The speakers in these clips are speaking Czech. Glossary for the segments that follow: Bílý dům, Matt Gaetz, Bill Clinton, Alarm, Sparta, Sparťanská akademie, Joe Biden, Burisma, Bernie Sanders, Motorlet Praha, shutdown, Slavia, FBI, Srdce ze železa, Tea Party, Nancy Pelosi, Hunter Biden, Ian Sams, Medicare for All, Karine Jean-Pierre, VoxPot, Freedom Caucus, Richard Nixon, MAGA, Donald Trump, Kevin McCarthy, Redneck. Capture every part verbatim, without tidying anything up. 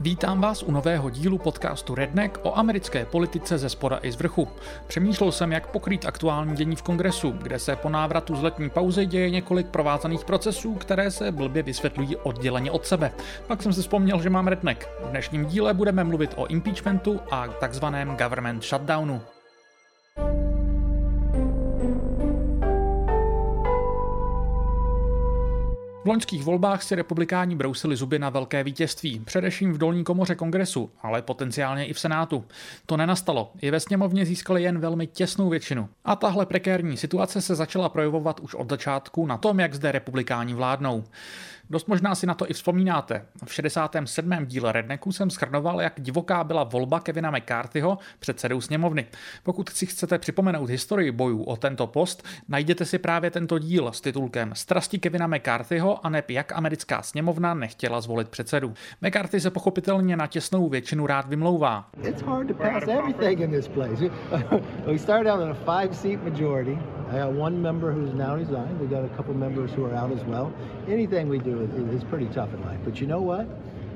Vítám vás u nového dílu podcastu Redneck o americké politice ze spoda i z vrchu. Přemýšlel jsem, jak pokrýt aktuální dění v Kongresu, kde se po návratu z letní pauzy děje několik provázaných procesů, které se blbě vysvětlují odděleně od sebe. Pak jsem si vzpomněl, že mám Redneck. V dnešním díle budeme mluvit o impeachmentu a takzvaném government shutdownu. V loňských volbách si republikáni brousili zuby na velké vítězství, především v dolní komoře Kongresu, ale potenciálně i v Senátu. To nenastalo, i ve sněmovně získali jen velmi těsnou většinu. A tahle prekérní situace se začala projevovat už od začátku na tom, jak zde republikáni vládnou. Dost možná si na to i vzpomínáte. V šedesátém sedmém díle Rednecku jsem shrnoval, jak divoká byla volba Kevina McCarthyho předsedou sněmovny. Pokud si chcete připomenout historii bojů o tento post, najděte si právě tento díl s titulkem Strasti Kevina McCarthyho a neb jak americká sněmovna nechtěla zvolit předsedu. McCarthy se pochopitelně na těsnou většinu rád vymlouvá. It's hard to pass everything in this place. We started out on a five-seat majority. I got one member who's now resigned. We got a couple members who are out as well. Anything we do is pretty tough in life. But you know what?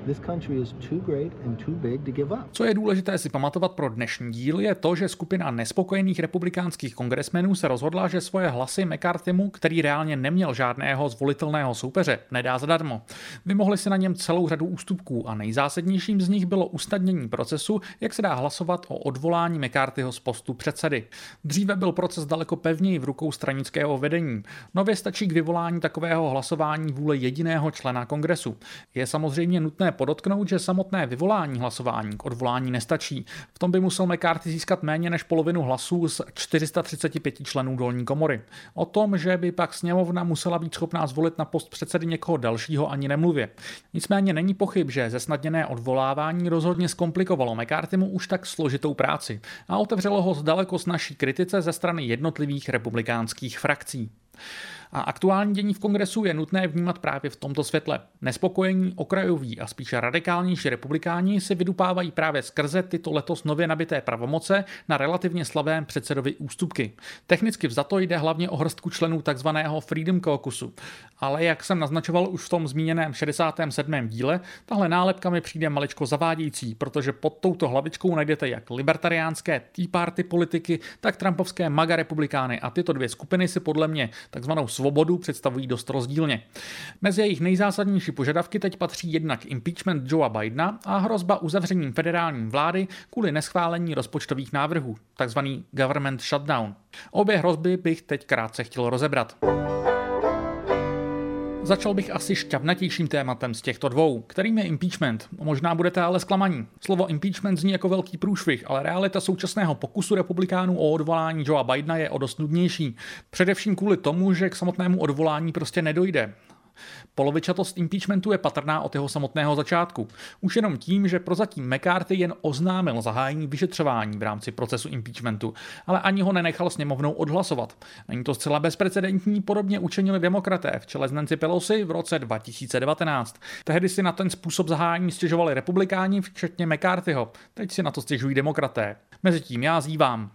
This country is too great and too big to give up. Co je důležité si pamatovat pro dnešní díl, je to, že skupina nespokojených republikánských kongresmenů se rozhodla, že svoje hlasy McCarthymu, který reálně neměl žádného zvolitelného soupeře, nedá zadarmo. Vymohli si na něm celou řadu ústupků a nejzásadnějším z nich bylo usnadnění procesu, jak se dá hlasovat o odvolání McCarthyho z postu předsedy. Dříve byl proces daleko pevněji v rukou stranického vedení. Nově stačí k vyvolání takového hlasování vůle jediného člena kongresu. Je samozřejmě nutné podotknout, že samotné vyvolání hlasování k odvolání nestačí. V tom by musel McCarthy získat méně než polovinu hlasů z čtyři sta třicet pět členů dolní komory. O tom, že by pak sněmovna musela být schopná zvolit na post předsedy někoho dalšího, ani nemluvě. Nicméně není pochyb, že zesnadněné odvolávání rozhodně zkomplikovalo McCarthymu už tak složitou práci a otevřelo ho zdaleko snazší kritice ze strany jednotlivých republikánských frakcí. A aktuální dění v Kongresu je nutné vnímat právě v tomto světle. Nespokojení, okrajoví a spíše radikálnější republikáni si vydupávají právě skrze tyto letos nově nabité pravomoce na relativně slabém předsedovi ústupky. Technicky vzato jde hlavně o hrstku členů tzv. Freedom Caucusu. Ale jak jsem naznačoval už v tom zmíněném šedesátém sedmém díle, tahle nálepka mi přijde maličko zavádějící, protože pod touto hlavičkou najdete jak libertariánské Tea Party politiky, tak trumpovské MAGA republikány a tyto dvě skupiny si podle mě takzvanou svobodu představují dost rozdílně. Mezi jejich nejzásadnější požadavky teď patří jednak impeachment Joea Bidena a hrozba uzavřením federální vlády kvůli neschválení rozpočtových návrhů, takzvaný government shutdown. Obě hrozby bych teď krátce chtěl rozebrat. Začal bych asi šťavnatějším tématem z těchto dvou, kterým je impeachment. Možná budete ale zklamaní. Slovo impeachment zní jako velký průšvih, ale realita současného pokusu republikánů o odvolání Joea Bidena je o dost nudnější. Především kvůli tomu, že k samotnému odvolání prostě nedojde. Polovičatost impeachmentu je patrná od jeho samotného začátku. Už jenom tím, že prozatím McCarthy jen oznámil zahájení vyšetřování v rámci procesu impeachmentu, ale ani ho nenechal sněmovnou odhlasovat. Není to zcela bezprecedentní, podobně učinili demokraté v čele s Nancy Pelosi v roce dva tisíce devatenáct. Tehdy si na ten způsob zahájení stěžovali republikáni, včetně McCarthyho. Teď si na to stěžují demokraté. Mezitím já zívám.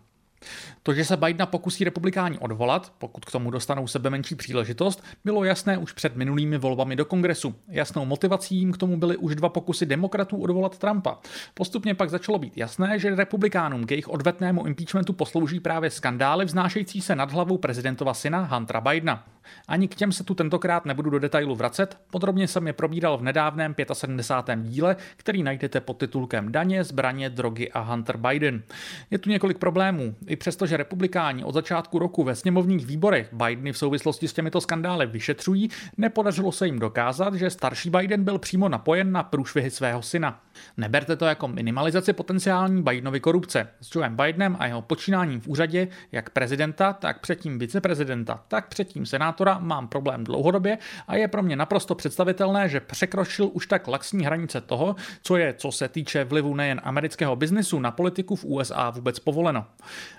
To, že se Bidena pokusí republikáni odvolat, pokud k tomu dostanou sebe menší příležitost, bylo jasné už před minulými volbami do Kongresu. Jasnou motivací jim k tomu byly už dva pokusy demokratů odvolat Trumpa. Postupně pak začalo být jasné, že republikánům k jejich odvetnému impeachmentu poslouží právě skandály vznášející se nad hlavou prezidentova syna Huntera Bidena. Ani k těm se tu tentokrát nebudu do detailu vracet, podrobně jsem je probíral v nedávném sedmdesátém pátém díle, který najdete pod titulkem Daně, zbraně, drogy a Hunter Biden. Je tu několik problémů. I přestože republikáni od začátku roku ve sněmovních výborech Bideny v souvislosti s těmito skandály vyšetřují, nepodařilo se jim dokázat, že starší Biden byl přímo napojen na průšvihy svého syna. Neberte to jako minimalizaci potenciální Bidenovy korupce. S Joem Bidenem a jeho počínáním v úřadě jak prezidenta, tak předtím viceprezidenta, tak předtím senátora mám problém dlouhodobě a je pro mě naprosto představitelné, že překročil už tak laxní hranice toho, co je, co se týče vlivu nejen amerického biznesu na politiku v U S A vůbec povoleno.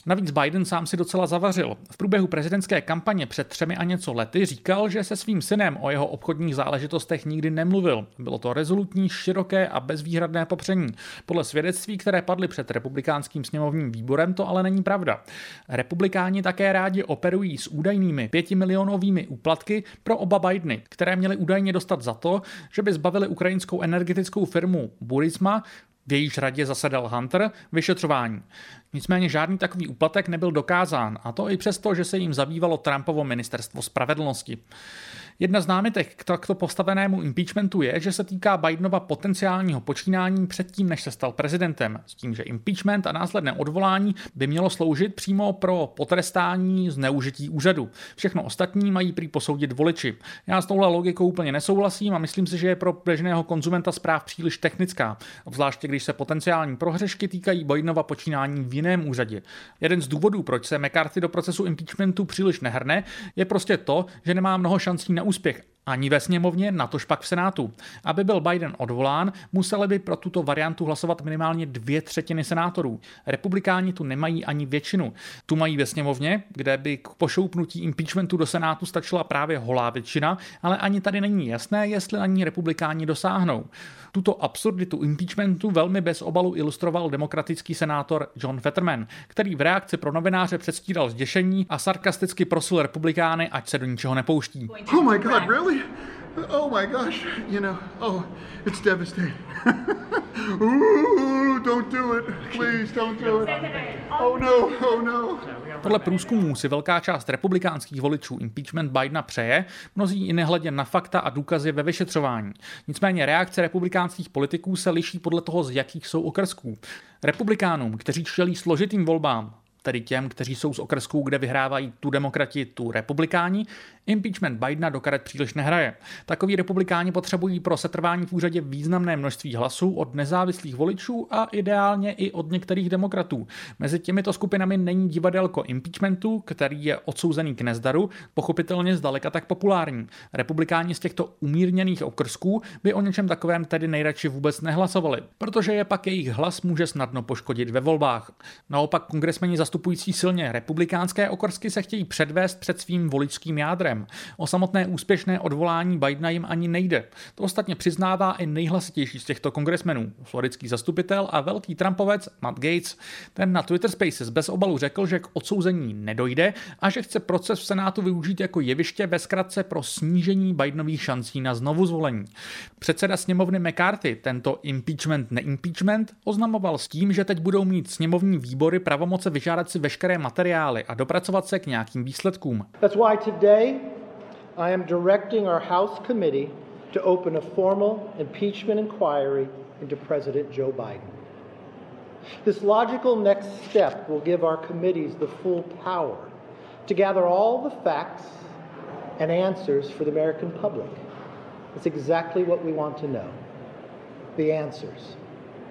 Navíc Biden sám si docela zavařil. V průběhu prezidentské kampaně před třemi a něco lety říkal, že se svým synem o jeho obchodních záležitostech nikdy nemluvil. Bylo to rezolutní, široké a bezvýhradné důvěryhodné popření. Podle svědectví, které padly před republikánským sněmovním výborem, to ale není pravda. Republikáni také rádi operují s údajnými pětimilionovými úplatky pro oba Bideny, které měly údajně dostat za to, že by zbavili ukrajinskou energetickou firmu Burisma, v jejíž radě zasedal Hunter, vyšetřování. Nicméně žádný takový úplatek nebyl dokázán, a to i přesto, že se jim zabývalo Trumpovo ministerstvo spravedlnosti. Jedna z námitek k takto postavenému impeachmentu je, že se týká Bidenova potenciálního počínání předtím, než se stal prezidentem, s tím, že impeachment a následné odvolání by mělo sloužit přímo pro potrestání zneužití úřadu. Všechno ostatní mají prý posoudit voliči. Já s touhle logikou úplně nesouhlasím a myslím si, že je pro běžného konzumenta zpráv příliš technická, obzvláště když se potenciální prohřešky týkají Bidenova počínání v jiném úřadě. Jeden z důvodů, proč se McCarthy do procesu impeachmentu příliš nehrne, je prostě to, že nemá mnoho šancí na úspěch ani ve sněmovně, natož pak v Senátu. Aby byl Biden odvolán, museli by pro tuto variantu hlasovat minimálně dvě třetiny senátorů. Republikáni tu nemají ani většinu. Tu mají ve sněmovně, kde by k pošoupnutí impeachmentu do Senátu stačila právě holá většina, ale ani tady není jasné, jestli na ní republikáni dosáhnou. Tuto absurditu impeachmentu velmi bez obalu ilustroval demokratický senátor John Fetterman, který v reakci pro novináře předstíral zděšení a sarkasticky prosil republikány, ať se do ničeho nepouští. Oh my God, really? Oh my gosh, you know, oh, it's devastating. Ooh, don't do it, please, don't do it. Oh no, oh no. Podle průzkumů si velká část republikánských voličů impeachment Bidena přeje, mnozí i nehledě na fakta a důkazy ve vyšetřování. Nicméně reakce republikánských politiků se liší podle toho, z jakých jsou okrsků. Republikánům, kteří čelí složitým volbám, tedy těm, kteří jsou z okrsků, kde vyhrávají tu demokrati, tu republikáni, impeachment Bidena do karet příliš nehraje. Takoví republikáni potřebují pro setrvání v úřadě významné množství hlasů od nezávislých voličů a ideálně i od některých demokratů. Mezi těmito skupinami není divadelko impeachmentu, který je odsouzený k nezdaru, pochopitelně zdaleka tak populární. Republikáni z těchto umírněných okrsků by o něčem takovém tedy nejradši vůbec nehlasovali, protože je pak jejich hlas může snadno poškodit ve volbách. Naopak kongresmeni zastupující silně republikánské okrsky se chtějí předvést před svým voličským jádrem. O samotné úspěšné odvolání Bidena jim ani nejde. To ostatně přiznává i nejhlasitější z těchto kongresmenů, florický zastupitel a velký Trumpovec Matt Gaetz. Ten na Twitter Spaces bez obalu řekl, že k odsouzení nedojde a že chce proces v Senátu využít jako jeviště ve zkratce pro snížení Bidenových šancí na znovuzvolení. Předseda sněmovny McCarthy tento impeachment neimpeachment oznamoval s tím, že teď budou mít sněmovní výbory pravomoce vyžádat si veškeré materiály a dopracovat se k nějakým výsledkům. That's why today I am directing our House committee to open a formal impeachment inquiry into President Joe Biden. This logical next step will give our committees the full power to gather all the facts and answers for the American public. It's exactly what we want to know. The answers.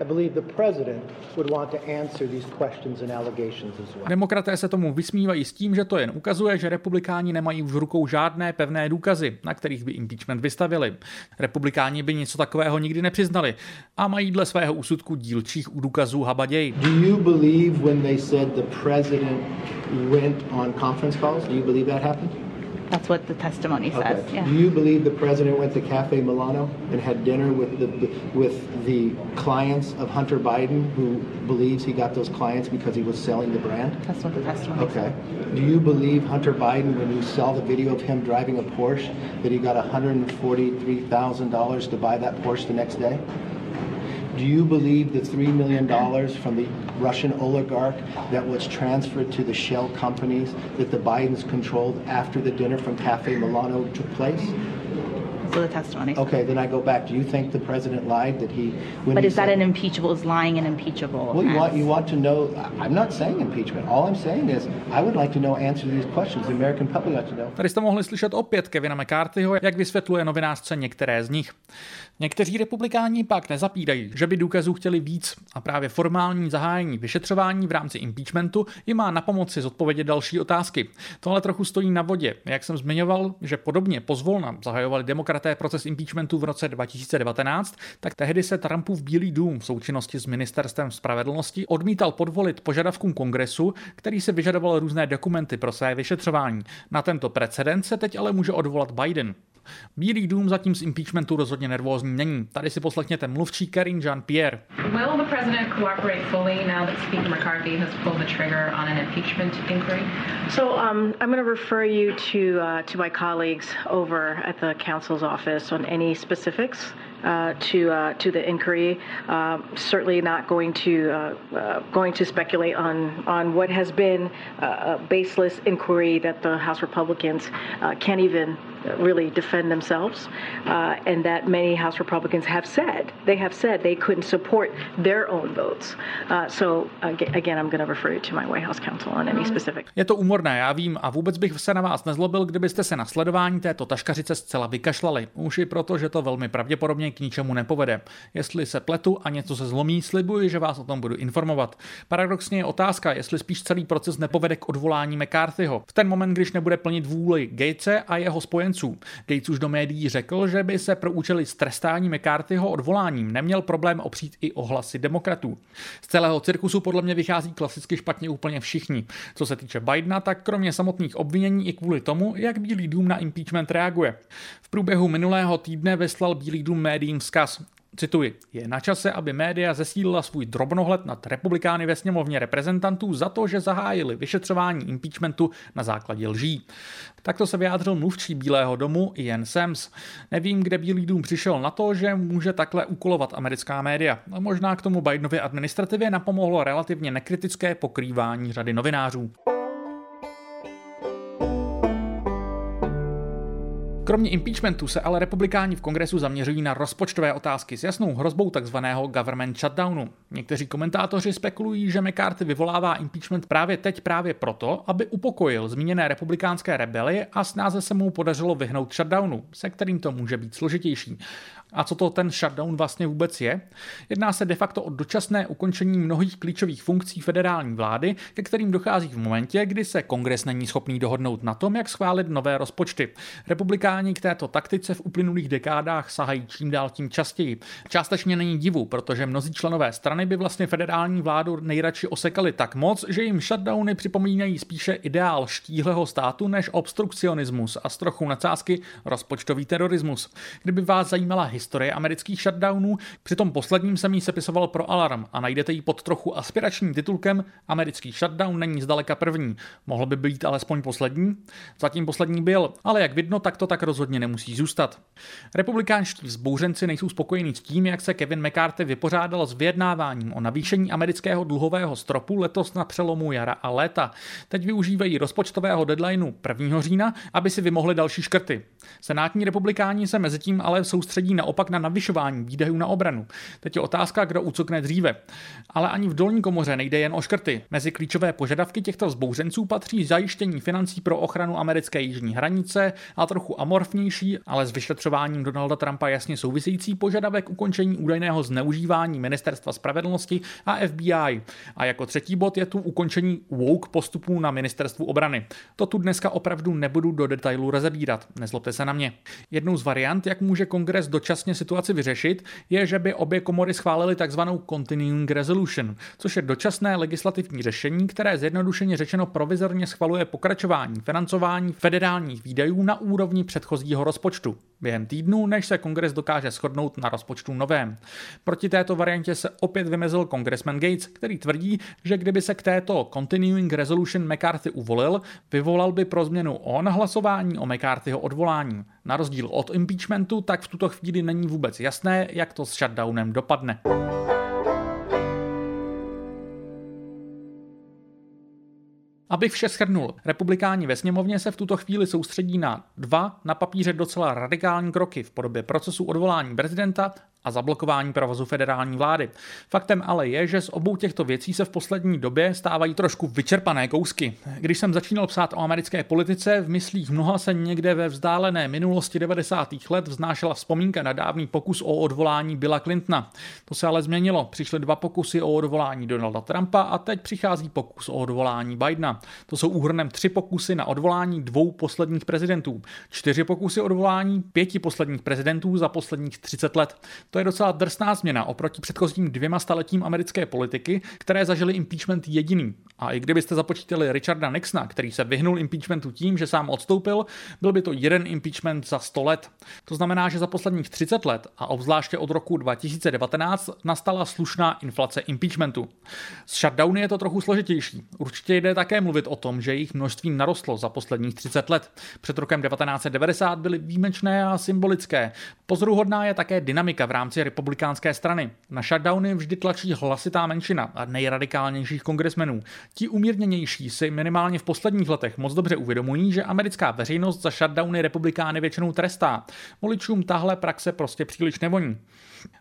I believe the president would want to answer these questions and allegations as well. Demokraté se tomu vysmívají s tím, že to jen ukazuje, že republikáni nemají v rukou žádné pevné důkazy, na kterých by impeachment vystavili. Republikáni by něco takového nikdy nepřiznali a mají dle svého úsudku dílčích důkazů habaděj. Do you believe when they said the president went on conference calls? Do you believe that happened? That's what the testimony says. Okay. Yeah. Do you believe the president went to Cafe Milano and had dinner with the with the clients of Hunter Biden, who believes he got those clients because he was selling the brand? That's what the testimony okay. says. Okay. Do you believe Hunter Biden, when you saw the video of him driving a Porsche, that he got one hundred forty-three thousand dollars to buy that Porsche the next day? Do you believe the three million dollars from the Russian oligarch that was transferred to the shell companies that the Bidens controlled after the dinner from Cafe Milano took place? So the testimony. Okay, then I go back. Do you think the president lied that he... When but he is said, that an impeachable, is lying an impeachable? Well, you want, you want to know... I'm not saying impeachment. All I'm saying is I would like to know answer to these questions. The American public ought to know. Tady jste mohli slyšet opět Kevina McCarthyho, jak vysvětluje novinářce některé z nich. Někteří republikáni pak nezapírají, že by důkazů chtěli víc a právě formální zahájení vyšetřování v rámci impeachmentu jim má na pomoci zodpovědět další otázky. Tohle trochu stojí na vodě. Jak jsem zmiňoval, že podobně pozvolna zahajovali demokraté proces impeachmentu v roce dva tisíce devatenáct, tak tehdy se Trumpův Bílý dům v součinnosti s ministerstvem spravedlnosti odmítal podvolit požadavkům kongresu, který se vyžadoval různé dokumenty pro své vyšetřování. Na tento precedent se teď ale může odvolat Biden. Bílý dům zatím z impeachmentu rozhodně nervózní není. Tady si poslechněte mluvčí Karine Jean-Pierre. Will the president cooperate fully now that Speaker McCarthy has pulled the trigger on an impeachment inquiry? So um, I'm going to refer you to uh, to my colleagues over at the counsel's office on any specifics uh, to uh, to the inquiry. Uh, certainly not going to uh, uh, going to speculate on on what has been uh, a baseless inquiry that the House Republicans uh, can't even really defend themselves, uh, and that many House Republicans have said they have said they couldn't support their own votes. Uh, so again, I'm going to refer you to my White House counsel on any specific. Je to úmorné, já vím, a vůbec bych se na vás nezlobil, kdybyste se na sledování této taškařice zcela vykašlali. Už i proto, že to velmi pravděpodobně k ničemu nepovede. Jestli se pletu a něco se zlomí, slibuji, že vás o tom budu informovat. Paradoxně je otázka, jestli spíš celý proces nepovede k odvolání McCarthyho. V ten moment, když nebude plnit vůli Gaetze a jeho spojenců. Gates už do médií řekl, že by se pro účely trestání McCarthyho odvoláním neměl problém opřít i o hlasy demokratů. Z celého cirkusu podle mě vychází klasicky špatně úplně všichni. Co se týče Bidena, tak kromě samotných obvinění i kvůli tomu, jak Bílý dům na impeachment reaguje. V průběhu minulého týdne vyslal Bílý dům médiím vzkaz. Cituji, je na čase, aby média zesílila svůj drobnohled nad republikány ve sněmovně reprezentantů za to, že zahájili vyšetřování impeachmentu na základě lží. Takto se vyjádřil mluvčí Bílého domu Ian Sams. Nevím, kde Bílý dům přišel na to, že může takhle úkolovat americká média. A možná k tomu Bidenově administrativě napomohlo relativně nekritické pokrývání řady novinářů. Kromě impeachmentu se ale republikáni v kongresu zaměřují na rozpočtové otázky s jasnou hrozbou takzvaného government shutdownu. Někteří komentátoři spekulují, že McCarthy vyvolává impeachment právě teď právě proto, aby upokojil zmíněné republikánské rebely a snáze se mu podařilo vyhnout shutdownu, se kterým to může být složitější. A co to ten shutdown vlastně vůbec je? Jedná se de facto o dočasné ukončení mnohých klíčových funkcí federální vlády, ke kterým dochází v momentě, kdy se kongres není schopný dohodnout na tom, jak schválit nové rozpočty. Republikáni k této taktice v uplynulých dekádách sahají čím dál tím častěji. Částečně není divu, protože mnozí členové strany by vlastně federální vládu nejradši osekali tak moc, že jim shutdowny připomínají spíše ideál štíhlého státu než obstrukcionismus a s trochu nadsázky rozpočtový terorismus. Kdyby vás zajímala historie amerických shutdownů, při tom posledním jsem ji sepisoval pro Alarm a najdete ji pod trochu aspiračním titulkem Americký shutdown není zdaleka první. Mohl by být alespoň poslední? Zatím poslední byl, ale jak vidno, tak to tak rozhodně nemusí zůstat. Republikánští vzbouřenci nejsou spokojení s tím, jak se Kevin McCarthy vypořádal s vyjednáváním o navýšení amerického dluhového stropu letos na přelomu jara a léta. Teď využívají rozpočtového deadlineu prvního října, aby si vymohli další škrty. Senátní republikáni se mezitím ale soustředí na opak na navyšování výdajů na obranu. Teď je otázka, kdo ucukne dříve. Ale ani v dolní komoře nejde jen o škrty. Mezi klíčové požadavky těchto vzbouřenců patří zajištění financí pro ochranu americké jižní hranice a trochu amorfnější, ale s vyšetřováním Donalda Trumpa jasně související požadavek ukončení údajného zneužívání Ministerstva spravedlnosti a F B I. A jako třetí bod je tu ukončení woke postupů na Ministerstvu obrany. To tu dneska opravdu nebudu do detailu rozebírat. Nezlobte se na mě. Jednou z variant, jak může kongres dočasně situaci vyřešit, je, že by obě komory schválily takzvanou continuing resolution, což je dočasné legislativní řešení, které zjednodušeně řečeno provizorně schvaluje pokračování financování federálních výdajů na úrovni předchozího rozpočtu během týdnu, než se kongres dokáže shodnout na rozpočtu novém. Proti této variantě se opět vymezil kongresman Gates, který tvrdí, že kdyby se k této continuing resolution McCarthy uvolil, vyvolal by pro změnu on hlasování o McCarthyho odvolání. Na rozdíl od impeachmentu, tak v tuto chvíli není vůbec jasné, jak to s shutdownem dopadne. Abych vše shrnul, republikáni ve sněmovně se v tuto chvíli soustředí na dva na papíře docela radikální kroky v podobě procesu odvolání prezidenta a zablokování provozu federální vlády. Faktem ale je, že z obou těchto věcí se v poslední době stávají trošku vyčerpané kousky. Když jsem začínal psát o americké politice, v myslích mnoha se někde ve vzdálené minulosti devadesátých let vznášela vzpomínka na dávný pokus o odvolání Billa Clintona. To se ale změnilo. Přišly dva pokusy o odvolání Donalda Trumpa a teď přichází pokus o odvolání Bidena. To jsou úhrnem tři pokusy na odvolání dvou posledních prezidentů. Čtyři pokusy odvolání pěti posledních prezidentů za posledních třicet let. To je docela drsná změna oproti předchozím dvěma staletím americké politiky, které zažili impeachment jediný. A i kdybyste započítali Richarda Nixona, který se vyhnul impeachmentu tím, že sám odstoupil, byl by to jeden impeachment za sto let. To znamená, že za posledních třicet let a obzvláště od roku dva tisíce devatenáct nastala slušná inflace impeachmentu. S shutdowny je to trochu složitější. Určitě jde také mluvit o tom, že jejich množství narostlo za posledních třicet let. Před rokem devatenáct set devadesát byly výjimečné a symbolické. Pozoruhodná je také dynamika v rámci republikánské strany. Na shutdowny vždy tlačí hlasitá menšina a nejradikálnějších kongresmenů. Ti umírněnější si minimálně v posledních letech moc dobře uvědomují, že americká veřejnost za shutdowny republikány většinou trestá. Voličům tahle praxe prostě příliš nevoní.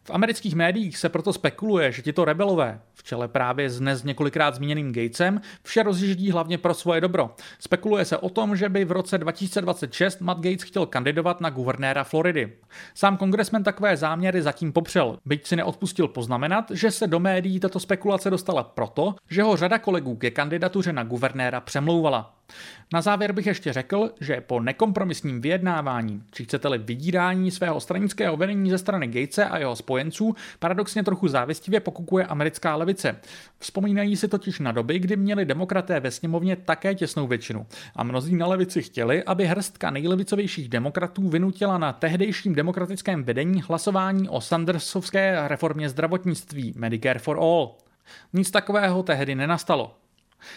V amerických médiích se proto spekuluje, že tito rebelové, v čele právě s dnes několikrát zmíněným Gaetzem, vše rozjíždí hlavně pro svoje dobro. Spekuluje se o tom, že by v roce dva tisíce dvacet šest Matt Gaetz chtěl kandidovat na guvernéra Floridy. Sám kongresmen takové záměry zatím popřel, byť si neodpustil poznamenat, že se do médií tato spekulace dostala proto, že ho řada kolegů ke kandidatuře na guvernéra přemlouvala. Na závěr bych ještě řekl, že po nekompromisním vyjednávání, či chcete-li vydírání svého stranického vedení ze strany Gaetze a jeho spojenců, paradoxně trochu závistivě pokukuje americká levice. Vzpomínají si totiž na doby, kdy měli demokraté ve sněmovně také těsnou většinu a mnozí na levici chtěli, aby hrstka nejlevicovějších demokratů vynutila na tehdejším demokratickém vedení hlasování o Sandersovské reformě zdravotnictví Medicare for All. Nic takového tehdy nenastalo.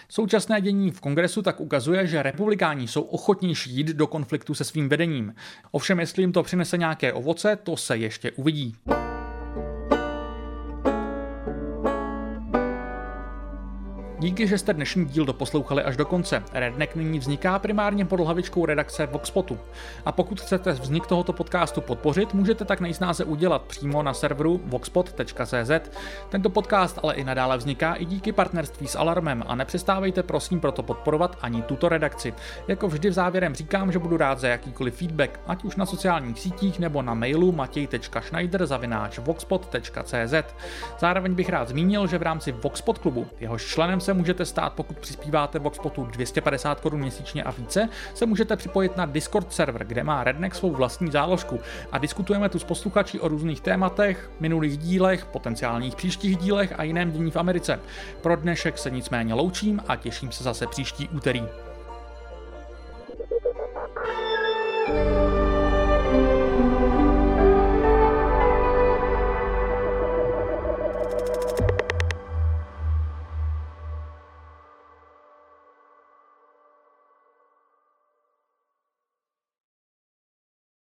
Současné dění v kongresu tak ukazuje, že republikáni jsou ochotnější jít do konfliktu se svým vedením. Ovšem, jestli jim to přinese nějaké ovoce, to se ještě uvidí. Díky, že jste dnešní díl doposlouchali až do konce. Redneck nyní vzniká primárně pod hlavičkou redakce VoxPotu. A pokud chcete vznik tohoto podcastu podpořit, můžete tak nejsnáze udělat přímo na serveru voxpot tečka cé zet. Tento podcast ale i nadále vzniká i díky partnerství s Alarmem a nepřestávejte prosím proto podporovat ani tuto redakci. Jako vždy v závěrem říkám, že budu rád za jakýkoliv feedback, ať už na sociálních sítích nebo na mailu matěj tečka schneider zavináč voxpot tečka cé zet. Zároveň bych rád zmínil, že v rámci VoxPot klubu, jehož členem se můžete stát, pokud přispíváte VoxPotu dvě stě padesát korun měsíčně a více, se můžete připojit na Discord server, kde má Redneck svou vlastní záložku a diskutujeme tu s posluchači o různých tématech, minulých dílech, potenciálních příštích dílech a jiném dění v Americe. Pro dnešek se nicméně loučím a těším se zase příští úterý.